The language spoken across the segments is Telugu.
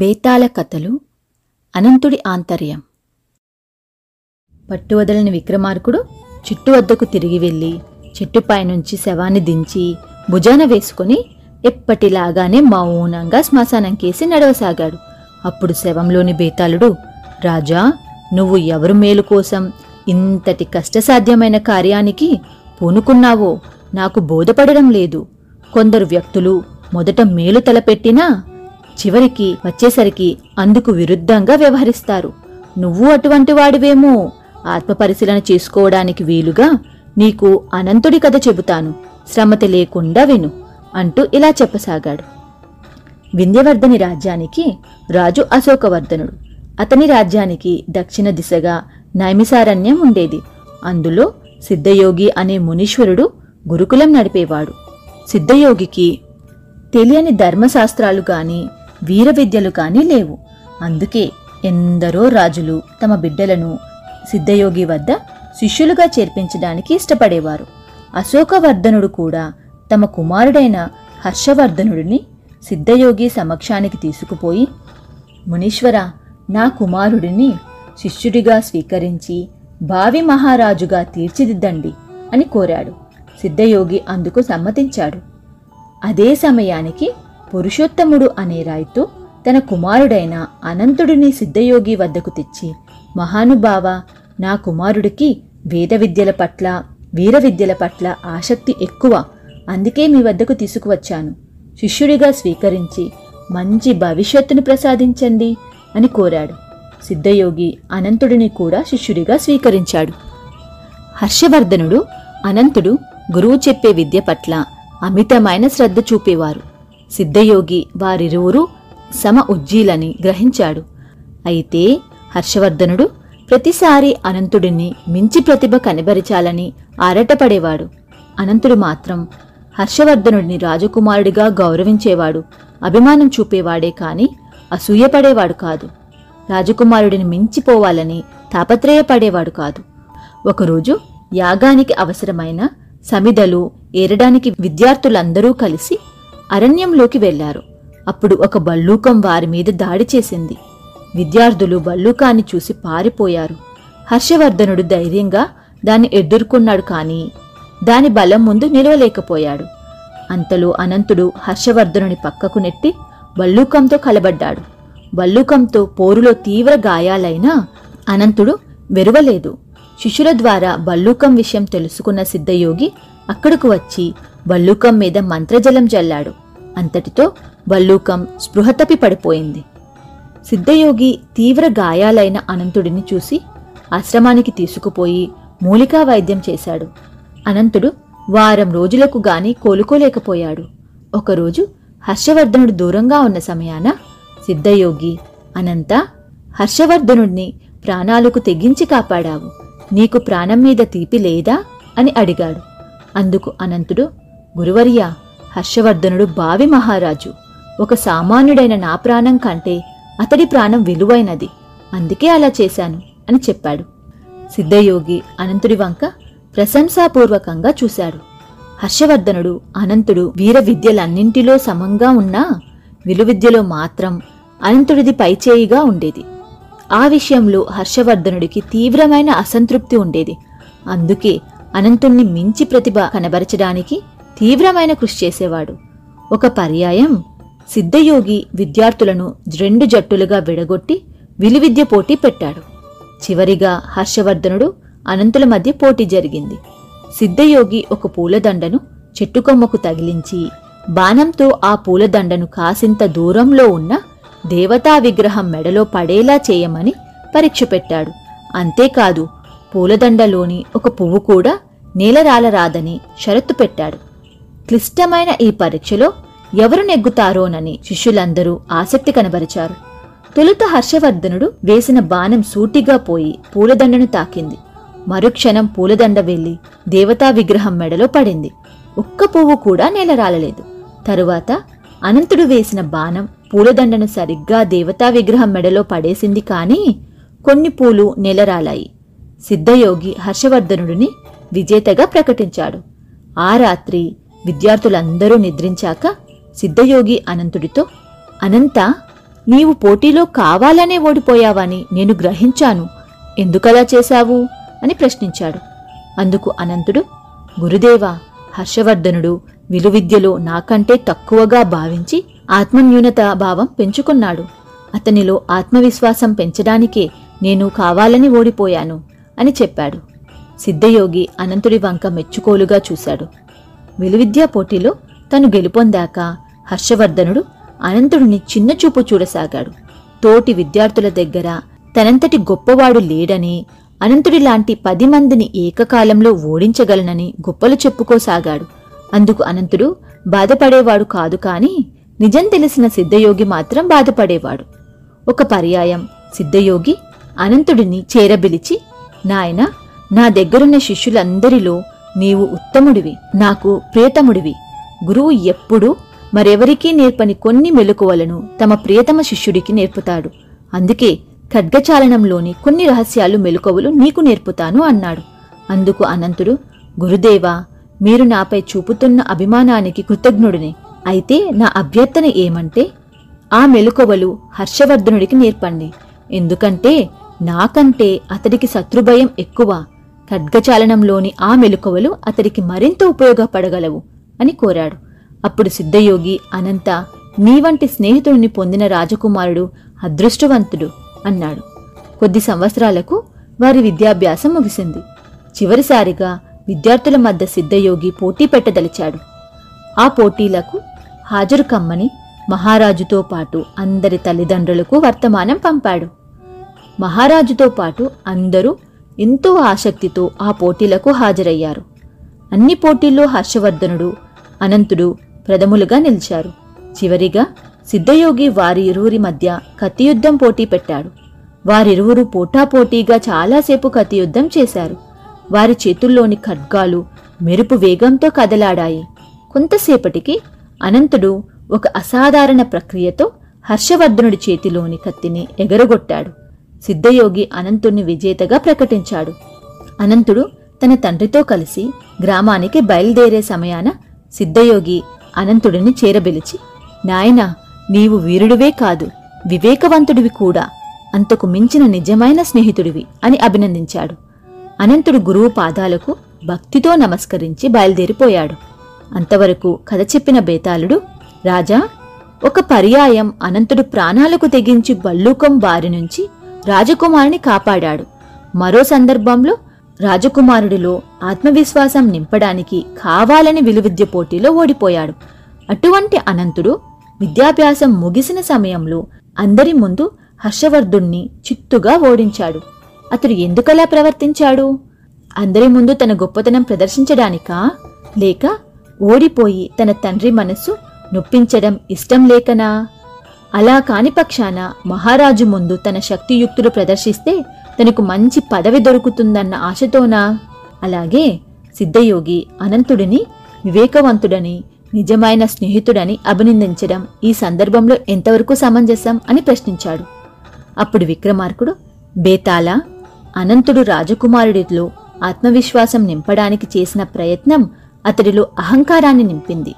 బేతాళ కథలు అనంతుడి ఆంతర్యం. పట్టువదలని విక్రమార్కుడు చెట్టు వద్దకు తిరిగి వెళ్ళి చెట్టుపైనుంచి శవాన్ని దించి భుజాన వేసుకుని ఎప్పటిలాగానే మౌనంగా శ్మశానం కేసి నడవసాగాడు. అప్పుడు శవంలోని బేతాళుడు, రాజా, నువ్వు ఎవరు మేలు కోసం ఇంతటి కష్టసాధ్యమైన కార్యానికి పూనుకున్నావో నాకు బోధపడడం లేదు. కొందరు వ్యక్తులు మొదట మేలు తలపెట్టినా చివరికి వచ్చేసరికి అందుకు విరుద్ధంగా వ్యవహరిస్తారు. నువ్వు అటువంటి వాడివేమో. ఆత్మపరిశీలన చేసుకోవడానికి వీలుగా నీకు అనంతుడి కథ చెబుతాను, శ్రమత లేకుండా విను అంటూ ఇలా చెప్పసాగాడు. వింధ్యవర్ధని రాజ్యానికి రాజు అశోకవర్ధనుడు. అతని రాజ్యానికి దక్షిణ దిశగా నైమిసారణ్యం ఉండేది. అందులో సిద్ధయోగి అనే మునీశ్వరుడు గురుకులం నడిపేవాడు. సిద్ధయోగికి తెలియని ధర్మశాస్త్రాలు కానీ వీర విద్యలు కానీ లేవు. అందుకే ఎందరో రాజులు తమ బిడ్డలను సిద్ధయోగి వద్ద శిష్యులుగా చేర్పించడానికి ఇష్టపడేవారు. అశోకవర్ధనుడు కూడా తమ కుమారుడైన హర్షవర్ధనుడిని సిద్ధయోగి సమక్షానికి తీసుకుపోయి, మునీశ్వర, నా కుమారుడిని శిష్యుడిగా స్వీకరించి భావి మహారాజుగా తీర్చిదిద్దండి అని కోరాడు. సిద్ధయోగి అందుకు సమ్మతించాడు. అదే సమయానికి పురుషోత్తముడు అనే రైతు తన కుమారుడైన అనంతుడిని సిద్ధయోగి వద్దకు తెచ్చి, మహానుభావ, నా కుమారుడికి వేద విద్యల పట్ల వీర విద్యల పట్ల ఆసక్తి ఎక్కువ. అందుకే మీ వద్దకు తీసుకువచ్చాను. శిష్యుడిగా స్వీకరించి మంచి భవిష్యత్తును ప్రసాదించండి అని కోరాడు. సిద్ధయోగి అనంతుడిని కూడా శిష్యుడిగా స్వీకరించాడు. హర్షవర్ధనుడు, అనంతుడు గురువు చెప్పే విద్య పట్ల అమితమైన శ్రద్ధ చూపేవారు. సిద్ధయోగి వారిరువురు సమ ఉజ్జీలని గ్రహించాడు. అయితే హర్షవర్ధనుడు ప్రతిసారి అనంతుడిని మించి ప్రతిభ కనబరిచాలని ఆరాటపడేవాడు. అనంతుడు మాత్రం హర్షవర్ధనుడిని రాజకుమారుడిగా గౌరవించేవాడు, అభిమానం చూపేవాడే కాని అసూయపడేవాడు కాదు. రాజకుమారుడిని మించిపోవాలని తాపత్రయపడేవాడు కాదు. ఒకరోజు యాగానికి అవసరమైన సమిధలు ఏరడానికి విద్యార్థులందరూ కలిసి అరణ్యంలోకి వెళ్లారు. అప్పుడు ఒక భల్లూకం వారి మీద దాడి చేసింది. విద్యార్థులు భల్లూకాన్ని చూసి పారిపోయారు. హర్షవర్ధనుడు ధైర్యంగా దాన్ని ఎదుర్కొన్నాడు, కానీ దాని బలం ముందు నిలవలేకపోయాడు. అంతలో అనంతుడు హర్షవర్ధనుని పక్కకు నెట్టి భల్లూకంతో కలబడ్డాడు. భల్లూకంతో పోరులో తీవ్ర గాయాలైనా అనంతుడు వెరువలేదు. శిష్యుల ద్వారా భల్లూకం విషయం తెలుసుకున్న సిద్ధయోగి అక్కడకు వచ్చి భల్లూకం మీద మంత్రజలం జల్లాడు. అంతటితో భల్లూకం స్పృహ తప్పి పడిపోయింది. సిద్ధయోగి తీవ్ర గాయాలైన అనంతుడిని చూసి ఆశ్రమానికి తీసుకుపోయి మూలికా వైద్యం చేశాడు. అనంతుడు వారం రోజులకు గాని కోలుకోలేకపోయాడు. ఒకరోజు హర్షవర్ధనుడు దూరంగా ఉన్న సమయాన సిద్ధయోగి, అనంత, హర్షవర్ధనుడిని ప్రాణాలకు తెగించి కాపాడావు, నీకు ప్రాణం మీద తీపి లేదా అని అడిగాడు. అందుకు అనంతుడు, గురువర్యా, హర్షవర్ధనుడు భావి మహారాజు. ఒక సామాన్యుడైన నా ప్రాణం కంటే అతడి ప్రాణం విలువైనది, అందుకే అలా చేశాను అని చెప్పాడు. సిద్ధయోగి అనంతుడి వంక ప్రశంసాపూర్వకంగా చూశాడు. హర్షవర్ధనుడు, అనంతుడు వీర విద్యలన్నింటిలో సమంగా ఉన్నా విలువిద్యలో మాత్రం అనంతుడిది పైచేయిగా ఉండేది. ఆ విషయంలో హర్షవర్ధనుడికి తీవ్రమైన అసంతృప్తి ఉండేది. అందుకే అనంతుణ్ణి మించి ప్రతిభ కనబరచడానికి తీవ్రమైన కృషి చేసేవాడు. ఒక పర్యాయం సిద్ధయోగి విద్యార్థులను 2 జట్టులుగా విడగొట్టి విలువిద్య పోటీ పెట్టాడు. చివరిగా హర్షవర్ధనుడు అనంతుల మధ్య పోటీ జరిగింది. సిద్ధయోగి ఒక పూలదండను చెట్టుకొమ్మకు తగిలించి బాణంతో ఆ పూలదండను కాసింత దూరంలో ఉన్న దేవతా విగ్రహం మెడలో పడేలా చేయమని పరీక్ష పెట్టాడు. అంతేకాదు, పూలదండలోని ఒక పువ్వు కూడా నేలరాలరాదని షరత్తు పెట్టాడు. క్లిష్టమైన ఈ పరీక్షలో ఎవరు నెగ్గుతారోనని శిష్యులందరూ ఆసక్తి కనబరిచారు. తొలుత హర్షవర్ధనుడు వేసిన బాణం సూటిగా పోయి పూలదండను తాకింది. మరుక్షణం పూలదండ వెళ్లి దేవతా విగ్రహం మెడలో పడింది. ఒక్క పువ్వు కూడా నేలరాలలేదు. తరువాత అనంతుడు వేసిన బాణం పూలదండను సరిగ్గా దేవతా విగ్రహం మెడలో పడేసింది, కానీ కొన్ని పూలు నేలరాలాయి. సిద్ధయోగి హర్షవర్ధనుడిని విజేతగా ప్రకటించాడు. ఆ రాత్రి విద్యార్థులందరూ నిద్రించాక సిద్ధయోగి అనంతుడితో, అనంత, నీవు పోటీలో కావాలనే ఓడిపోయావని నేను గ్రహించాను. ఎందుకలా చేశావు అని ప్రశ్నించాడు. అందుకు అనంతుడు, గురుదేవా, హర్షవర్ధనుడు విలువిద్యలో నాకంటే తక్కువగా భావించి ఆత్మన్యూనత భావం పెంచుకున్నాడు. అతనిలో ఆత్మవిశ్వాసం పెంచడానికే నేను కావాలని ఓడిపోయాను అని చెప్పాడు. సిద్ధయోగి అనంతుడి వంక మెచ్చుకోలుగా చూశాడు. విలువిద్యా పోటీలో తను గెలుపొందాక హర్షవర్ధనుడు అనంతుడిని చిన్నచూపు చూడసాగాడు. తోటి విద్యార్థుల దగ్గర తనంతటి గొప్పవాడు లేడని, అనంతుడిలాంటి 10 మందిని ఏకకాలంలో ఓడించగలనని గొప్పలు చెప్పుకోసాగాడు. అందుకు అనంతుడు బాధపడేవాడు కాదు, కాని నిజం తెలిసిన సిద్ధయోగి మాత్రం బాధపడేవాడు. ఒక పర్యాయం సిద్ధయోగి అనంతుడిని చేరబిలిచి, నాయనా, నా దగ్గరున్న శిష్యులందరిలో నీవు ఉత్తముడివి, నాకు ప్రియతముడివి. గురువు ఎప్పుడూ మరెవరికీ నేర్పని కొన్ని మెలకువలను తమ ప్రియతమ శిష్యుడికి నేర్పుతాడు. అందుకే ఖడ్గచాలనంలోని కొన్ని రహస్యాలు, మెలకువలు నీకు నేర్పుతాను అన్నాడు. అందుకు అనంతుడు, గురుదేవా, మీరు నాపై చూపుతున్న అభిమానానికి కృతజ్ఞుడిని. అయితే నా అభ్యర్థన ఏమంటే, ఆ మెలకువలు హర్షవర్ధనుడికి నేర్పండి. ఎందుకంటే నాకంటే అతడికి శత్రుభయం ఎక్కువ. ఖడ్గచాలనంలోని ఆ మెలకువలు అతడికి మరింత ఉపయోగపడగలవు అని కోరాడు. అప్పుడు సిద్ధయోగి, అనంత, నీవంటి స్నేహితుడిని పొందిన రాజకుమారుడు అదృష్టవంతుడు అన్నాడు. కొద్ది సంవత్సరాలకు వారి విద్యాభ్యాసం ముగిసింది. చివరిసారిగా విద్యార్థుల మధ్య సిద్ధయోగి పోటీ పెట్టదలిచాడు. ఆ పోటీలకు హాజరు కమ్మని మహారాజుతో పాటు అందరి తల్లిదండ్రులకు వర్తమానం పంపాడు. మహారాజుతో పాటు అందరూ ఎంతో ఆసక్తితో ఆ పోటీలకు హాజరయ్యారు. అన్ని పోటీల్లో హర్షవర్ధనుడు, అనంతుడు ప్రథములుగా నిలిచారు. చివరిగా సిద్ధయోగి వారిరువురి మధ్య కత్తియుద్ధం పోటీ పెట్టాడు. వారిరువురు పోటాపోటీగా చాలాసేపు కత్తియుద్ధం చేశారు. వారి చేతుల్లోని ఖడ్గాలు మెరుపు వేగంతో కదలాడాయి. కొంతసేపటికి అనంతుడు ఒక అసాధారణ ప్రక్రియతో హర్షవర్ధనుడి చేతిలోని కత్తిని ఎగరగొట్టాడు. సిద్ధయోగి అనంతుణ్ణి విజేతగా ప్రకటించాడు. అనంతుడు తన తండ్రితో కలిసి గ్రామానికి బయలుదేరే సమయాన సిద్ధయోగి అనంతుడిని చేరబిలిచి, నాయనా, నీవు వీరుడివే కాదు, వివేకవంతుడివి కూడా. అంతకు మించిన నిజమైన స్నేహితుడివి అని అభినందించాడు. అనంతుడు గురువు పాదాలకు భక్తితో నమస్కరించి బయలుదేరిపోయాడు. అంతవరకు కథ చెప్పిన బేతాళుడు, రాజా, ఒక పర్యాయం అనంతుడు ప్రాణాలకు తెగించి భల్లూకం బారి నుంచి రాజకుమారుని కాపాడాడు. మరో సందర్భంలో రాజకుమారుడిలో ఆత్మవిశ్వాసం నింపడానికి కావాలని విలువిద్య పోటీలో ఓడిపోయాడు. అటువంటి అనంతుడు విద్యాభ్యాసం ముగిసిన సమయంలో అందరి ముందు హర్షవర్ధుణ్ణి చిత్తుగా ఓడించాడు. అతడు ఎందుకలా ప్రవర్తించాడు? అందరి ముందు తన గొప్పతనం ప్రదర్శించడానికా, లేక ఓడిపోయి తన తండ్రి మనస్సు నొప్పించడం ఇష్టం లేకనా? అలా కాని పక్షాన మహారాజు ముందు తన శక్తియుక్తులు ప్రదర్శిస్తే తనకు మంచి పదవి దొరుకుతుందన్న ఆశతోనా? అలాగే సిద్ధయోగి అనంతుడిని వివేకవంతుడని, నిజమైన స్నేహితుడని అభినందించడం ఈ సందర్భంలో ఎంతవరకు సమంజసం అని ప్రశ్నించాడు. అప్పుడు విక్రమార్కుడు, బేతాళ, అనంతుడు రాజకుమారుడిలో ఆత్మవిశ్వాసం నింపడానికి చేసిన ప్రయత్నం అతడిలో అహంకారాన్ని నింపింది.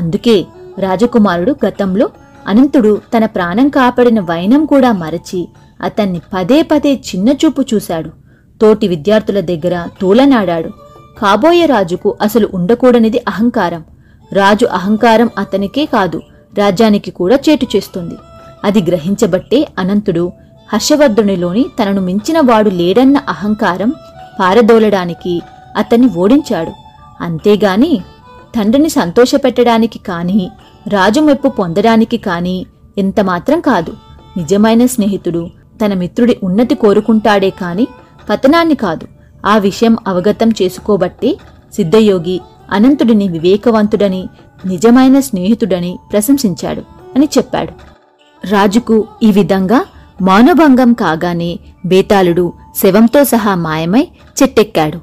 అందుకే రాజకుమారుడు గతంలో అనంతుడు తన ప్రాణం కాపాడిన వైనం కూడా మరచి అతన్ని పదే పదే చిన్నచూపు చూశాడు. తోటి విద్యార్థుల దగ్గర తోలనాడాడు. కాబోయే రాజుకు అసలు ఉండకూడనిది అహంకారం. రాజు అహంకారం అతనికే కాదు, రాజ్యానికి కూడా చేటు చేస్తుంది. అది గ్రహించబట్టే అనంతుడు హర్షవర్ధునిలోని తనను మించిన వాడు లేడన్న అహంకారం పారదోలడానికి అతన్ని ఓడించాడు. అంతేగాని తండ్రిని సంతోషపెట్టడానికి కానీ, రాజు మెప్పు పొందడానికి కానీ ఎంతమాత్రం కాదు. నిజమైన స్నేహితుడు తన మిత్రుడి ఉన్నతి కోరుకుంటాడే కాని పతనాన్ని కాదు. ఆ విషయం అవగతం చేసుకోబట్టి సిద్ధయోగి అనంతుడిని వివేకవంతుడని, నిజమైన స్నేహితుడని ప్రశంసించాడు అని చెప్పాడు. రాజుకు ఈ విధంగా మానభంగం కాగానే బేతాళుడు శవంతో సహా మాయమై చెట్టెక్కాడు.